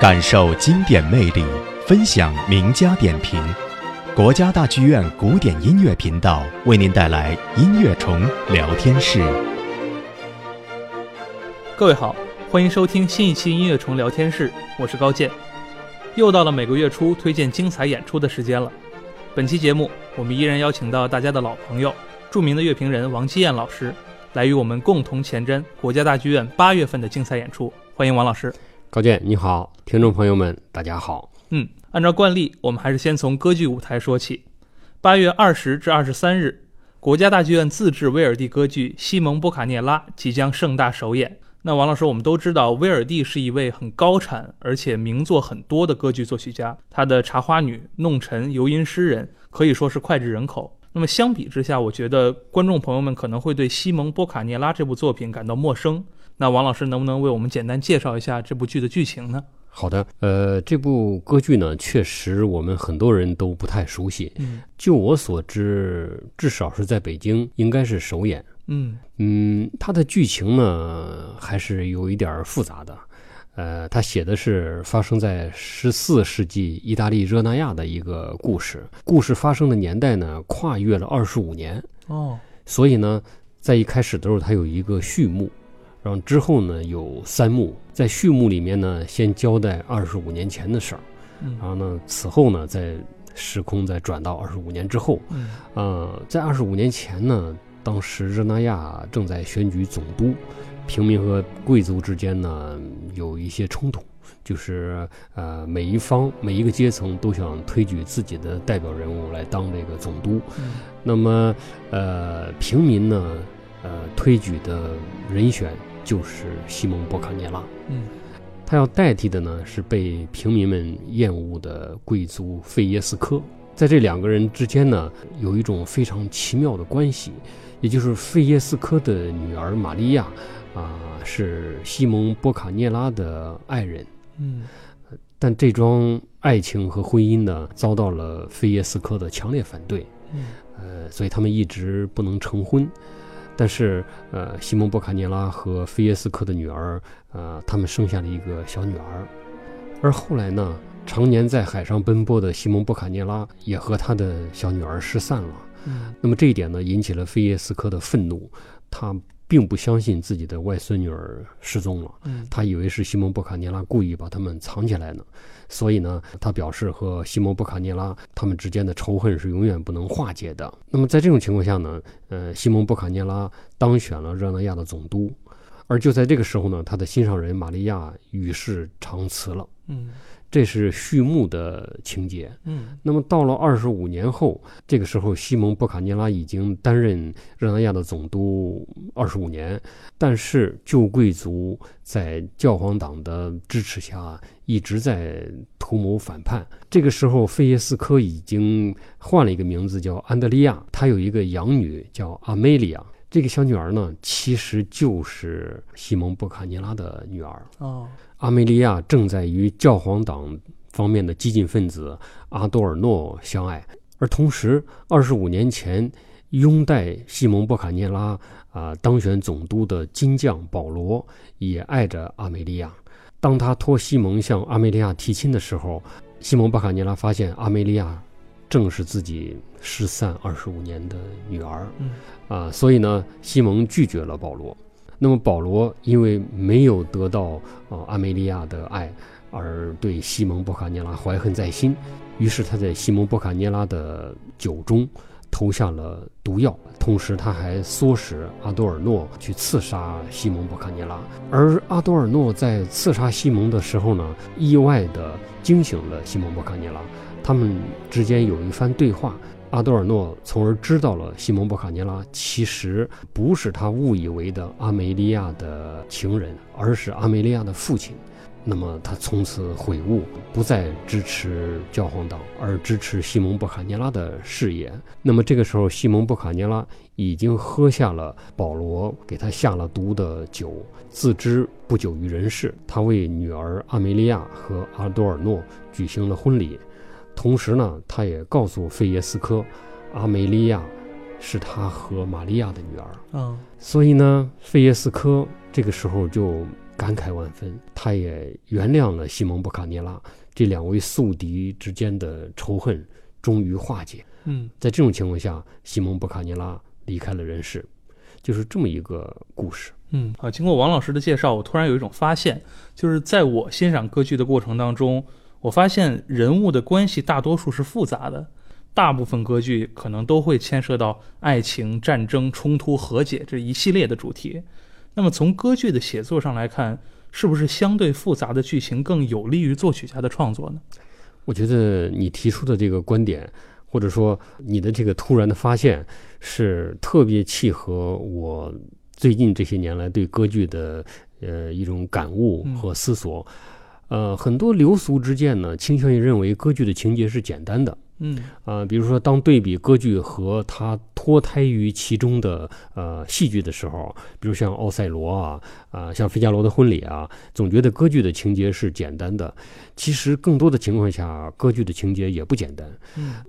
感受经典魅力，分享名家点评。国家大剧院古典音乐频道为您带来音乐虫聊天室。各位好，欢迎收听新一期音乐虫聊天室，我是高健。又到了每个月初推荐精彩演出的时间了。本期节目我们依然邀请到大家的老朋友，著名的乐评人王基燕老师，来与我们共同前瞻国家大剧院8月份的精彩演出。欢迎王老师。高健你好，听众朋友们大家好。按照惯例，我们还是先从歌剧舞台说起。8月20至23日，国家大剧院自制威尔第歌剧《西蒙·波卡涅拉》即将盛大首演。那王老师，我们都知道威尔第是一位很高产而且名作很多的歌剧作曲家，他的《茶花女》《弄臣》《游吟诗人》可以说是脍炙人口。那么相比之下，我觉得观众朋友们可能会对西蒙·波卡涅拉这部作品感到陌生。那王老师能不能为我们简单介绍一下这部剧的剧情呢？好的，这部歌剧呢，确实我们很多人都不太熟悉。就我所知，至少是在北京应该是首演。它的剧情呢还是有一点复杂的。它写的是发生在14世纪意大利热那亚的一个故事。故事发生的年代呢跨越了25年。所以呢在一开始的时候它有一个序幕。然后之后呢有三幕，在序幕里面呢先交代25年前的事儿，然后呢此后呢在时空再转到25年之后。在25年前呢，当时热那亚正在选举总督，平民和贵族之间呢有一些冲突，就是每一个阶层都想推举自己的代表人物来当这个总督。那么平民呢推举的人选就是西蒙·波卡涅拉。他要代替的呢是被平民们厌恶的贵族费耶斯科。在这两个人之间呢有一种非常奇妙的关系，也就是费耶斯科的女儿玛利亚是西蒙·波卡涅拉的爱人。但这桩爱情和婚姻呢遭到了费耶斯科的强烈反对。所以他们一直不能成婚。但是西蒙·波卡涅拉和菲耶斯科的女儿他们生下了一个小女儿。而后来呢，常年在海上奔波的西蒙·波卡涅拉也和他的小女儿失散了。那么这一点呢引起了菲耶斯科的愤怒，他并不相信自己的外孙女儿失踪了。他以为是西蒙·波卡涅拉故意把他们藏起来呢，所以呢他表示和西蒙·波卡涅拉他们之间的仇恨是永远不能化解的。那么在这种情况下呢，西蒙·波卡涅拉当选了热那亚的总督。而就在这个时候呢，他的心上人玛利亚与世长辞了。这是序幕的情节。那么到了25年后，这个时候西蒙·波卡涅拉已经担任热那亚的总督25年，但是旧贵族在教皇党的支持下一直在图谋反叛。这个时候费耶斯科已经换了一个名字叫安德利亚，他有一个养女叫阿梅利亚。这个小女儿呢其实就是西蒙·波卡涅拉的女儿。阿梅利亚正在与教皇党方面的激进分子阿多尔诺相爱。而同时25年前拥戴西蒙·波卡涅拉当选总督的金匠保罗也爱着阿梅利亚。当他托西蒙向阿梅利亚提亲的时候，西蒙·波卡涅拉发现阿梅利亚正是自己失散25年的女儿。所以呢西蒙拒绝了保罗。那么保罗因为没有得到阿梅利亚的爱而对西蒙·波卡涅拉怀恨在心，于是他在西蒙·波卡涅拉的酒中投下了毒药，同时他还唆使阿多尔诺去刺杀西蒙·波卡涅拉。而阿多尔诺在刺杀西蒙的时候呢意外的惊醒了西蒙·波卡涅拉，他们之间有一番对话，阿多尔诺从而知道了西蒙·波卡涅拉其实不是他误以为的阿梅利亚的情人，而是阿梅利亚的父亲。那么他从此悔悟，不再支持教皇党，而支持西蒙·波卡涅拉的事业。那么这个时候西蒙·波卡涅拉已经喝下了保罗给他下了毒的酒，自知不久于人世，他为女儿阿梅利亚和阿多尔诺举行了婚礼。同时呢他也告诉费耶斯科阿梅利亚是他和玛利亚的女儿。所以呢费耶斯科这个时候就感慨万分。他也原谅了西蒙波卡涅拉，这两位宿敌之间的仇恨终于化解。在这种情况下，西蒙波卡涅拉离开了人世，就是这么一个故事。经过王老师的介绍，我突然有一种发现，就是在我欣赏歌剧的过程当中，我发现人物的关系大多数是复杂的，大部分歌剧可能都会牵涉到爱情、战争、冲突、和解这一系列的主题。那么从歌剧的写作上来看，是不是相对复杂的剧情更有利于作曲家的创作呢？我觉得你提出的这个观点，或者说你的这个突然的发现，是特别契合我最近这些年来对歌剧的一种感悟和思索。很多流俗之见呢，倾向于认为歌剧的情节是简单的。比如说当对比歌剧和它脱胎于其中的戏剧的时候，比如像《奥赛罗》像《费加罗的婚礼》总觉得歌剧的情节是简单的。其实更多的情况下，歌剧的情节也不简单。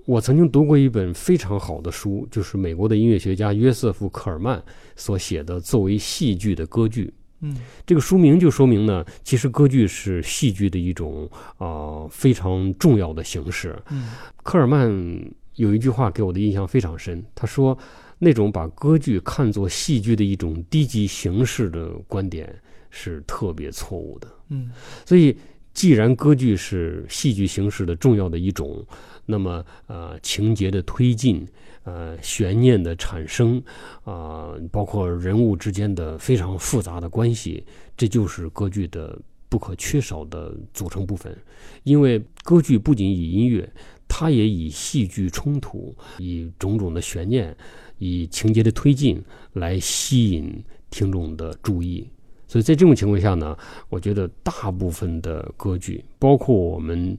我曾经读过一本非常好的书，就是美国的音乐学家约瑟夫·科尔曼所写的《作为戏剧的歌剧》。这个书名就说明呢，其实歌剧是戏剧的一种非常重要的形式。科尔曼有一句话给我的印象非常深，他说那种把歌剧看作戏剧的一种低级形式的观点是特别错误的。所以既然歌剧是戏剧形式的重要的一种，那么情节的推进，悬念的产生，包括人物之间的非常复杂的关系，这就是歌剧的不可缺少的组成部分。因为歌剧不仅以音乐，它也以戏剧冲突，以种种的悬念，以情节的推进来吸引听众的注意。所以在这种情况下呢，我觉得大部分的歌剧，包括我们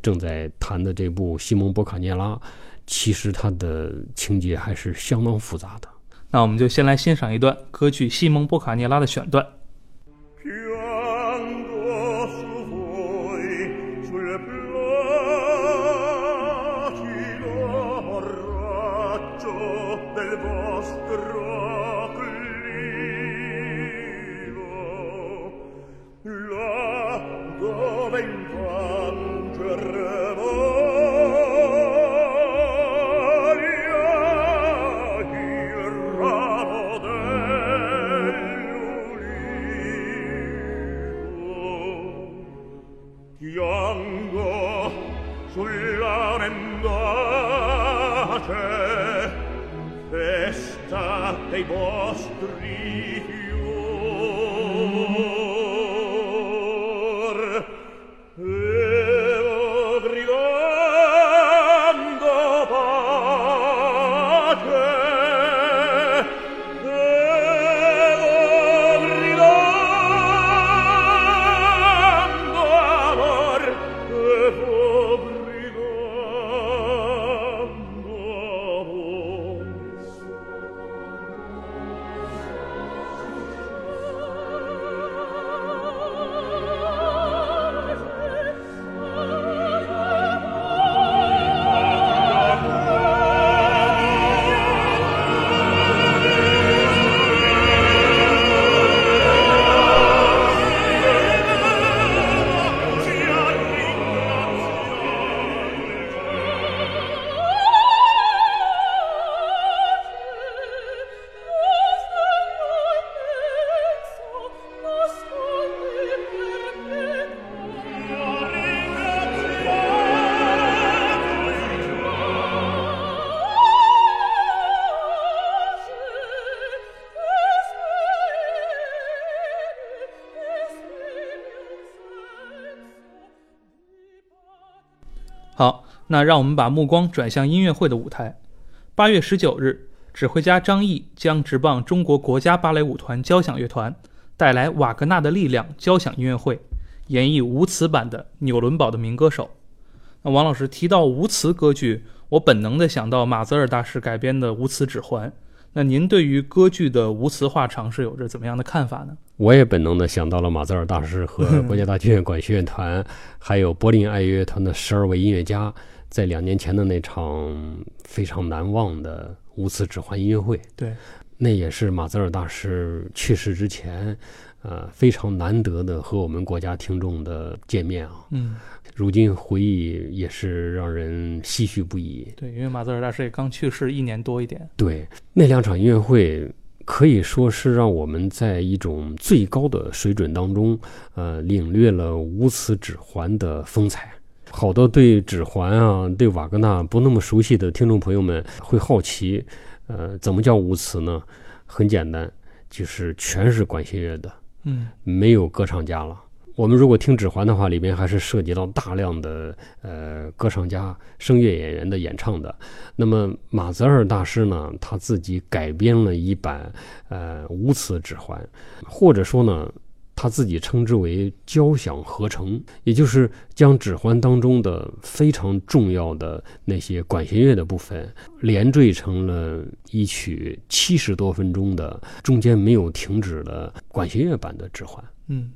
正在谈的这部西蒙波卡涅拉，其实它的情节还是相当复杂的。那我们就先来欣赏一段歌剧《西蒙波卡涅拉》的选段。好，那让我们把目光转向音乐会的舞台。8月19日，指挥家张毅将执棒中国国家芭蕾舞团交响乐团，带来《瓦格纳的力量》交响音乐会，演绎无词版的《纽伦堡的民歌手》。那王老师提到无词歌剧，我本能的想到马泽尔大师改编的《无词指环》。那您对于歌剧的无词化尝试有着怎么样的看法呢？我也本能的想到了马泽尔大师和国家大剧院管弦乐团还有柏林爱乐乐团的12位音乐家在2年前的那场非常难忘的无词指环音乐会。对，那也是马泽尔大师去世之前非常难得的和我们国家听众的见面啊，嗯，如今回忆也是让人唏嘘不已。对，因为马泽尔大师也刚去世1年多一点。对，那2场音乐会可以说是让我们在一种最高的水准当中，领略了无词指环的风采。好多对指环啊、对瓦格纳不那么熟悉的听众朋友们会好奇，怎么叫无词呢？很简单，就是全是管弦乐的。嗯，没有歌唱家了。我们如果听指环的话，里面还是涉及到大量的歌唱家、声乐演员的演唱的。那么马泽尔大师呢，他自己改编了一版无词指环，或者说呢，他自己称之为交响合成，也就是将指环当中的非常重要的那些管弦乐的部分连缀成了一曲70多分钟的中间没有停止的管弦乐版的指环。嗯，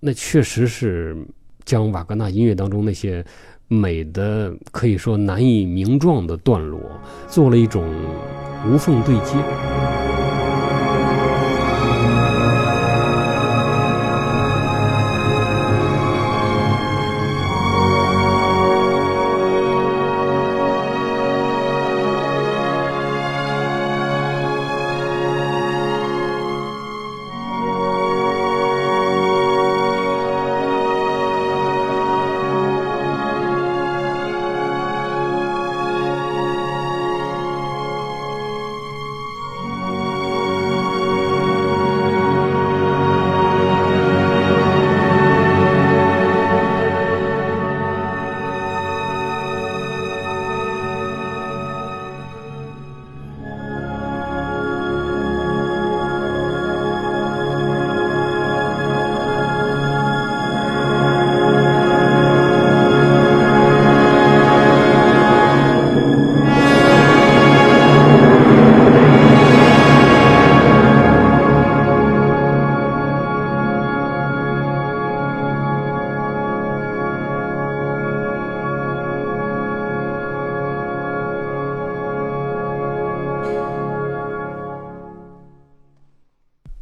那确实是将瓦格纳音乐当中那些美的可以说难以名状的段落做了一种无缝对接。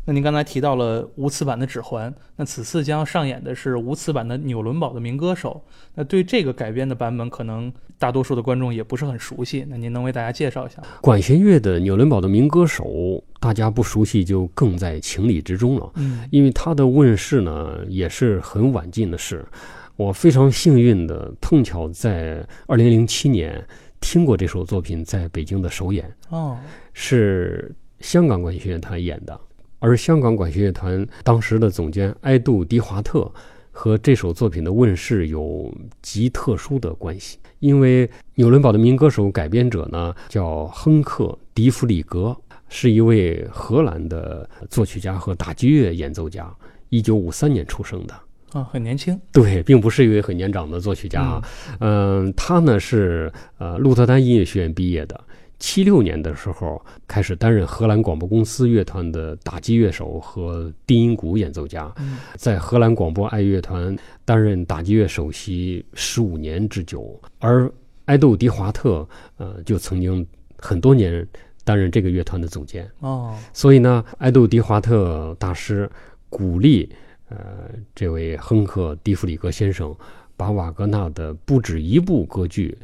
您刚才提到了无词版的指环，那此次将上演的是无词版的纽伦堡的民歌手，那对这个改编的版本可能大多数的观众也不是很熟悉，那您能为大家介绍一下管弦乐的纽伦堡的民歌手？大家不熟悉就更在情理之中了，因为他的问世呢也是很晚近的事。我非常幸运的碰巧在2007年听过这首作品在北京的首演，是香港管弦乐团演的，而香港管弦乐团当时的总监埃杜·迪华特和这首作品的问世有极特殊的关系，因为纽伦堡的民歌手改编者呢叫亨克·迪弗里格，是一位荷兰的作曲家和打击乐演奏家，1953年出生的。很年轻。对，并不是一位很年长的作曲家啊。他呢是鹿特丹音乐学院毕业的。76年的时候开始担任荷兰广播公司乐团的打击乐手和低音鼓演奏家，在荷兰广播爱乐团担任打击乐首席15年之久。而埃杜·迪华特就曾经很多年担任这个乐团的总监。所以呢，埃杜·迪华特大师鼓励这位亨克·迪弗里格先生把瓦格纳的不止一部歌剧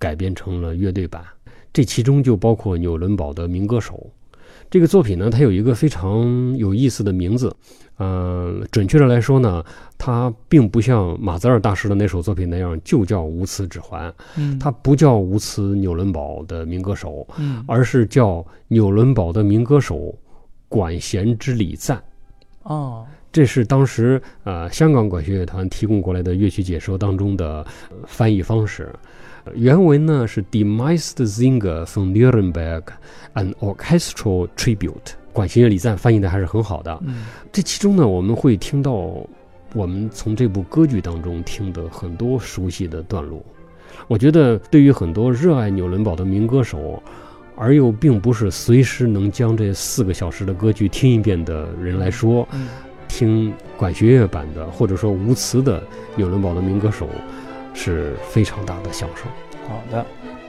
改编成了乐队版。这其中就包括纽伦堡的民歌手。这个作品呢，它有一个非常有意思的名字，准确的来说呢，它并不像马泽尔大师的那首作品那样就叫无词指环，它不叫无词纽伦堡的民歌手，而是叫纽伦堡的民歌手管弦之礼赞。这是当时香港管弦乐团提供过来的乐曲解说当中的翻译方式。原文呢是 Die Meistersinger von Nürnberg an Orchestral Tribute， 管弦乐礼赞翻译的还是很好的。这其中呢，我们会听到我们从这部歌剧当中听的很多熟悉的段落。我觉得对于很多热爱纽伦堡的民歌手而又并不是随时能将这4个小时的歌剧听一遍的人来说，听管弦乐版的或者说无词的纽伦堡的民歌手是非常大的享受。好的，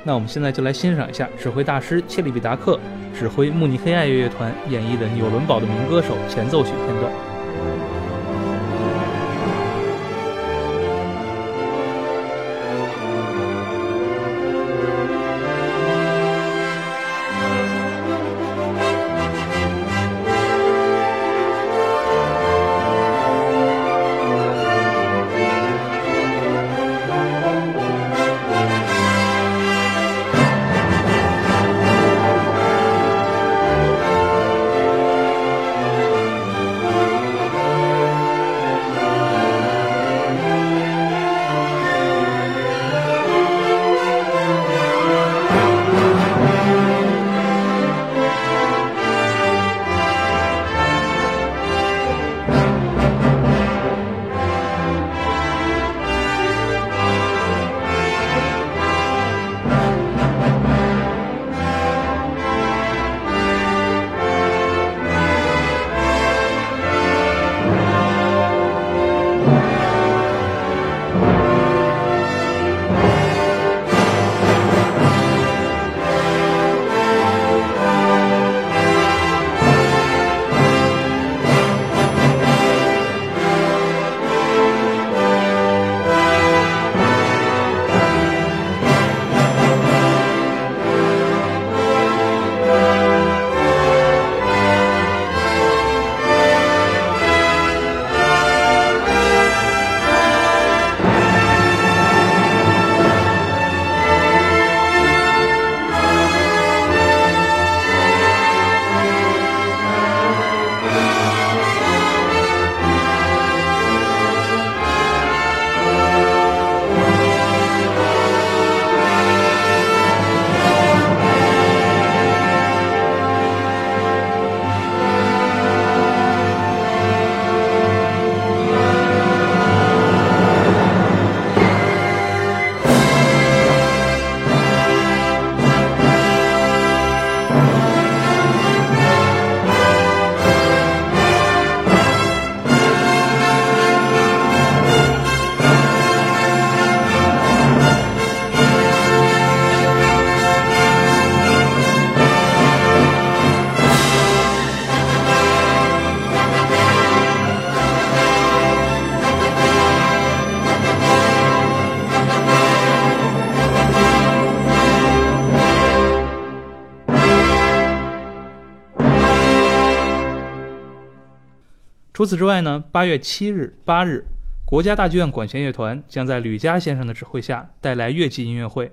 那我们现在就来欣赏一下指挥大师切利比达克指挥慕尼黑爱乐乐团演绎的纽伦堡的民歌手前奏曲片段。除此之外呢，8月7日、8日，国家大剧院管弦乐团将在吕嘉先生的指挥下带来乐季音乐会，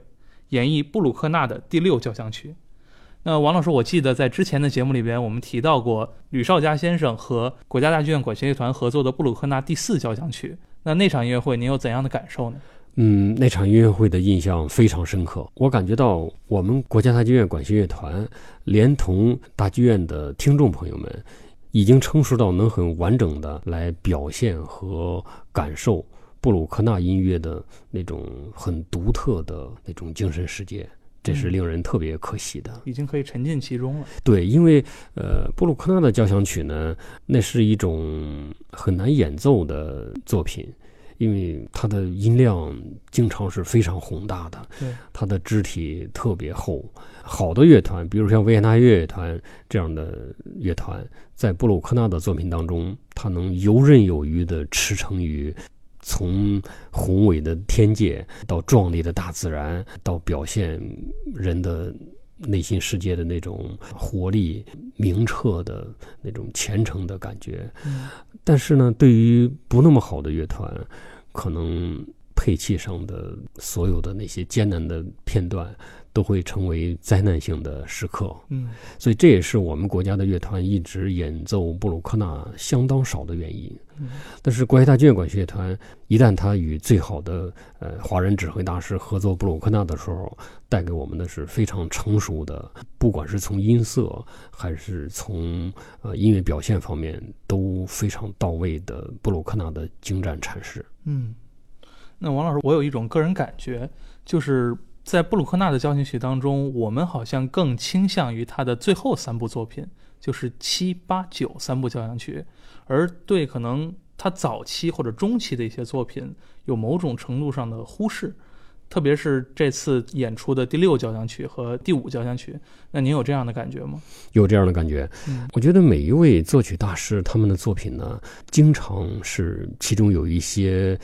演绎布鲁克纳的第6交响曲。那王老师，我记得在之前的节目里边我们提到过吕绍嘉先生和国家大剧院管弦乐团合作的布鲁克纳第4交响曲，那场音乐会您有怎样的感受呢？那场音乐会的印象非常深刻，我感觉到我们国家大剧院管弦乐团连同大剧院的听众朋友们已经成熟到能很完整的来表现和感受布鲁克纳音乐的那种很独特的那种精神世界，这是令人特别可喜的，已经可以沉浸其中了。对，因为布鲁克纳的交响曲呢，那是一种很难演奏的作品，因为它的音量经常是非常宏大的，它的肢体特别厚。好的乐团，比如像维也纳乐团这样的乐团，在布鲁克纳的作品当中，它能游刃有余地驰骋于从宏伟的天界到壮丽的大自然，到表现人的内心世界的那种活力、明澈的那种虔诚的感觉。但是呢，对于不那么好的乐团，可能配器上的所有的那些艰难的片段都会成为灾难性的时刻。所以这也是我们国家的乐团一直演奏布鲁克纳相当少的原因。但是国家大剧院管弦乐团一旦他与最好的华人指挥大师合作布鲁克纳的时候，带给我们的是非常成熟的，不管是从音色还是从音乐表现方面都非常到位的布鲁克纳的精湛阐释。那王老师，我有一种个人感觉，就是在布鲁克纳的交响曲当中，我们好像更倾向于他的最后三部作品，就是7、8、9三部交响曲，而对可能他早期或者中期的一些作品有某种程度上的忽视，特别是这次演出的第6交响曲和第5交响曲。那您有这样的感觉吗？有这样的感觉。我觉得每一位作曲大师他们的作品呢，经常是其中有一些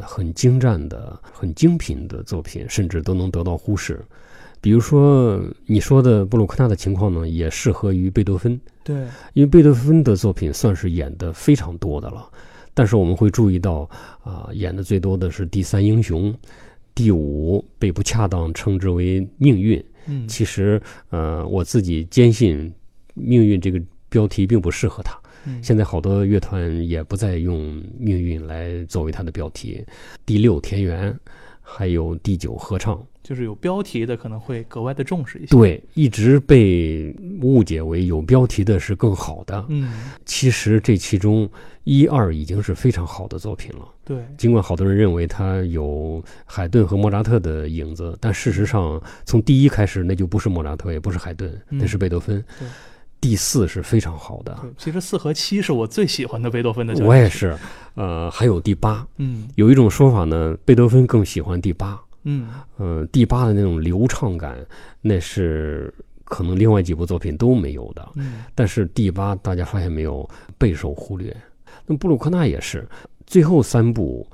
很精湛的、很精品的作品，甚至都能得到忽视。比如说你说的布鲁克纳的情况呢，也适合于贝多芬。对，因为贝多芬的作品算是演得非常多的了，但是我们会注意到演得最多的是第3英雄，第5被不恰当称之为命运。其实我自己坚信命运这个标题并不适合它。现在好多乐团也不再用命运来作为它的标题。第6田园，还有第9合唱，就是有标题的可能会格外的重视一些。对，一直被误解为有标题的是更好的。其实这其中1、2已经是非常好的作品了。对，尽管好多人认为它有海顿和莫扎特的影子，但事实上从第1开始那就不是莫扎特，也不是海顿，那是贝多芬。对，第4是非常好的。其实4和7是我最喜欢的贝多芬的。我也是。还有第8。有一种说法呢，贝多芬更喜欢第8。第8的那种流畅感，那是可能另外几部作品都没有的。但是第8大家发现没有，备受忽略。那布鲁克纳也是，最后3部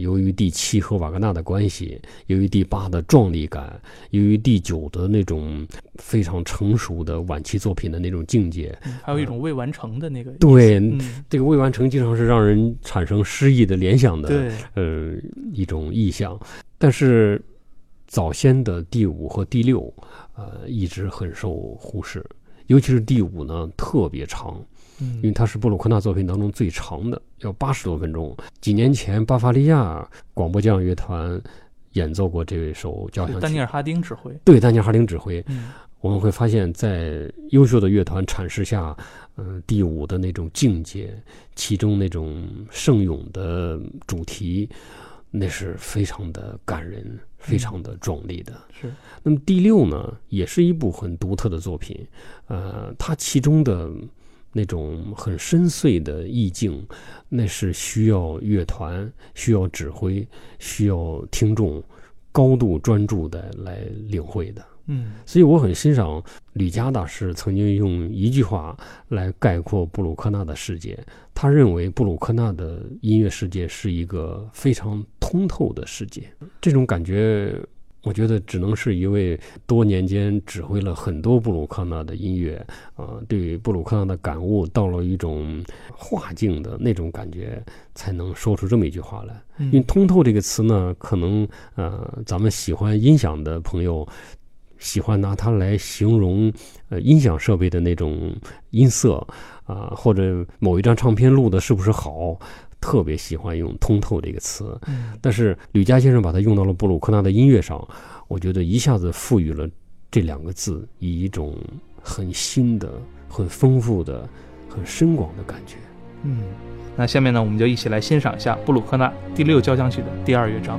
由于第7和瓦格纳的关系，由于第8的壮丽感，由于第9的那种非常成熟的晚期作品的那种境界，还有一种未完成的那个。对，这个未完成经常是让人产生诗意的联想的一种意象。但是早先的第5和第6一直很受忽视，尤其是第5呢特别长，因为它是布鲁克纳作品当中最长的，要80多分钟。几年前巴伐利亚广播交响乐团演奏过这首交响曲，丹尼尔·哈丁指挥。对，丹尼尔·哈丁指挥。我们会发现在优秀的乐团阐释下，第5的那种境界，其中那种盛咏的主题，那是非常的感人，非常的壮丽的。是。那么第6呢，也是一部很独特的作品。它其中的那种很深邃的意境，那是需要乐团、需要指挥、需要听众高度专注的来领会的。所以我很欣赏吕嘉大师曾经用一句话来概括布鲁克纳的世界，他认为布鲁克纳的音乐世界是一个非常通透的世界。这种感觉我觉得只能是一位多年间指挥了很多布鲁克纳的音乐对布鲁克纳的感悟到了一种化境的那种感觉，才能说出这么一句话来。因为通透这个词呢，可能咱们喜欢音响的朋友喜欢拿它来形容音响设备的那种音色或者某一张唱片录的是不是好，特别喜欢用通透这个词。但是吕嘉先生把它用到了布鲁克纳的音乐上，我觉得一下子赋予了这两个字以一种很新的、很丰富的、很深广的感觉。那下面呢，我们就一起来欣赏一下布鲁克纳第6交响曲的第2乐章。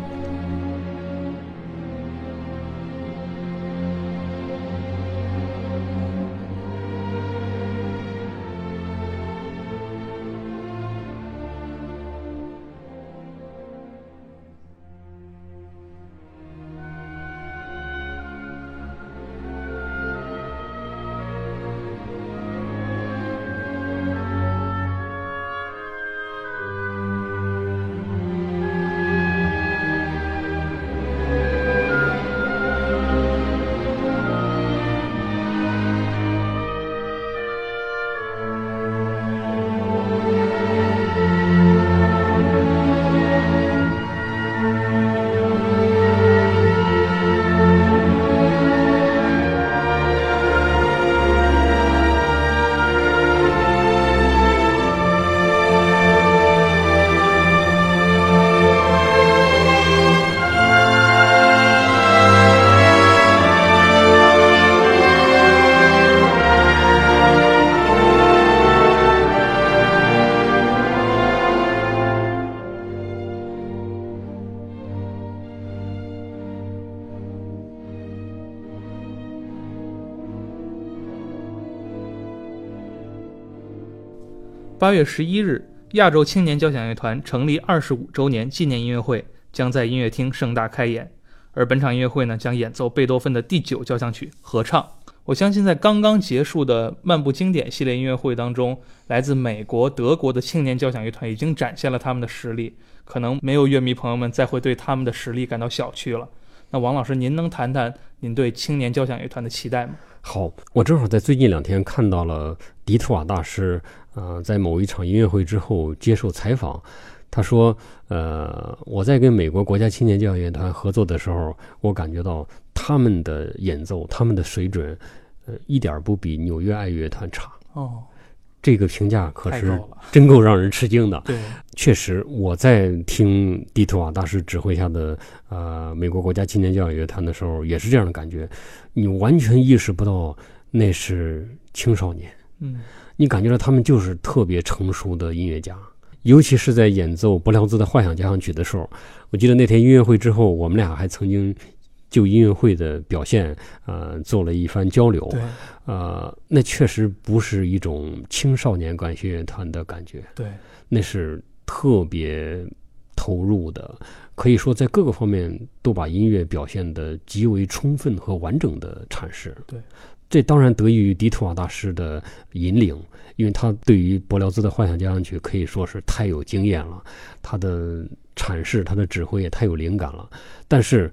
8月11日，亚洲青年交响乐团成立25周年纪念音乐会将在音乐厅盛大开演，而本场音乐会呢，将演奏贝多芬的第9交响曲合唱。我相信在刚刚结束的漫步经典系列音乐会当中，来自美国、德国的青年交响乐团已经展现了他们的实力，可能没有乐迷朋友们再会对他们的实力感到小觑了。那王老师，您能谈谈您对青年交响乐团的期待吗？好，我正好在最近2天看到了迪图瓦大师在某一场音乐会之后接受采访，他说我在跟美国国家青年交响乐团合作的时候，我感觉到他们的演奏，他们的水准一点不比纽约爱乐团差。这个评价可是真够让人吃惊的。对，确实我在听迪图瓦大师指挥下的美国国家青年交响乐团的时候，也是这样的感觉，你完全意识不到那是青少年。你感觉到他们就是特别成熟的音乐家，尤其是在演奏伯辽兹的幻想交响曲的时候。我记得那天音乐会之后，我们俩还曾经就音乐会的表现做了一番交流。对，那确实不是一种青少年管弦乐团的感觉。对，那是特别投入的，可以说在各个方面都把音乐表现得极为充分和完整的阐释。对，这当然得益于迪图瓦大师的引领，因为他对于伯辽兹的幻想交响曲可以说是太有经验了，他的阐释、他的指挥也太有灵感了。但是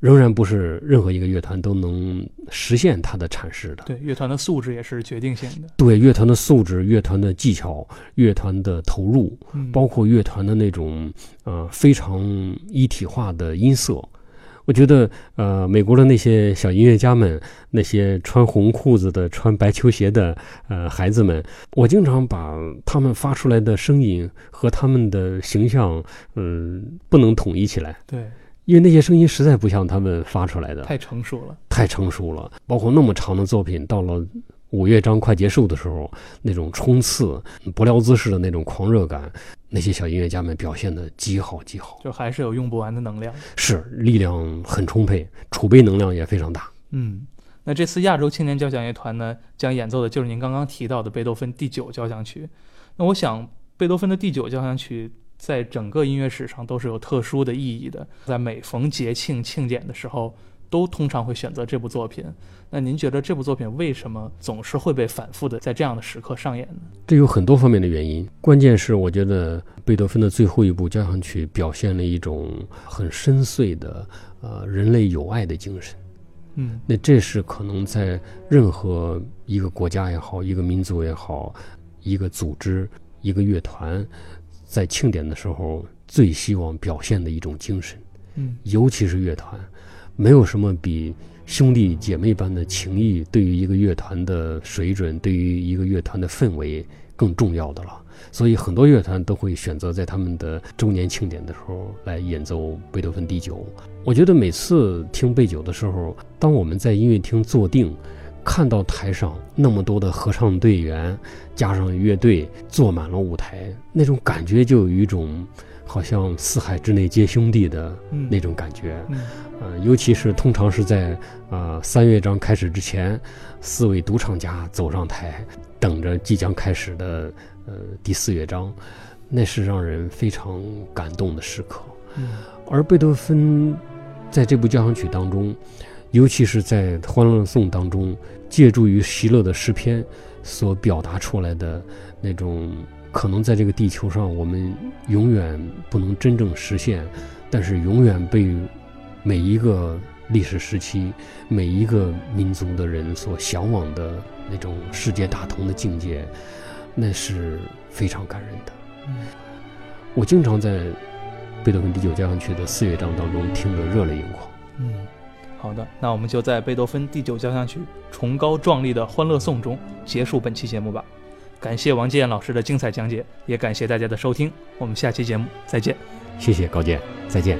仍然不是任何一个乐团都能实现它的阐释的。对，乐团的素质也是决定性的。对，乐团的素质、乐团的技巧、乐团的投入，包括乐团的那种非常一体化的音色。我觉得美国的那些小音乐家们，那些穿红裤子的、穿白球鞋的孩子们，我经常把他们发出来的声音和他们的形象不能统一起来。对，因为那些声音实在不像他们发出来的，太成熟了。包括那么长的作品，到了5乐章快结束的时候，那种冲刺、伯辽兹式的那种狂热感，那些小音乐家们表现得极好，就还是有用不完的能量，是力量很充沛，储备能量也非常大。那这次亚洲青年交响乐团呢，将演奏的就是您刚刚提到的贝多芬第9交响曲。那我想贝多芬的第9交响曲在整个音乐史上都是有特殊的意义的，在每逢节庆庆典的时候，都通常会选择这部作品。那您觉得这部作品为什么总是会被反复的在这样的时刻上演呢？这有很多方面的原因，关键是我觉得贝多芬的最后一部交响曲表现了一种很深邃的人类友爱的精神。那这是可能在任何一个国家也好，一个民族也好，一个组织，一个乐团，在庆典的时候最希望表现的一种精神。尤其是乐团，没有什么比兄弟姐妹般的情谊对于一个乐团的水准，对于一个乐团的氛围更重要的了。所以很多乐团都会选择在他们的周年庆典的时候来演奏贝多芬第九。我觉得每次听贝九的时候，当我们在音乐厅坐定，看到台上那么多的合唱队员加上乐队坐满了舞台，那种感觉就有一种好像四海之内皆兄弟的那种感觉。尤其是通常是在三乐章开始之前，四位独唱家走上台，等着即将开始的第四乐章，那是让人非常感动的时刻。而贝多芬在这部交响曲当中，尤其是在《欢乐颂》当中，借助于席勒的诗篇所表达出来的那种可能在这个地球上我们永远不能真正实现，但是永远被每一个历史时期每一个民族的人所向往的那种世界大同的境界，那是非常感人的。我经常在贝多芬第九交响曲的四乐章当中听着热泪盈眶。好的，那我们就在贝多芬第九交响曲崇高壮丽的《欢乐颂》中结束本期节目吧。感谢王继彦老师的精彩讲解，也感谢大家的收听，我们下期节目再见。谢谢高健，再见。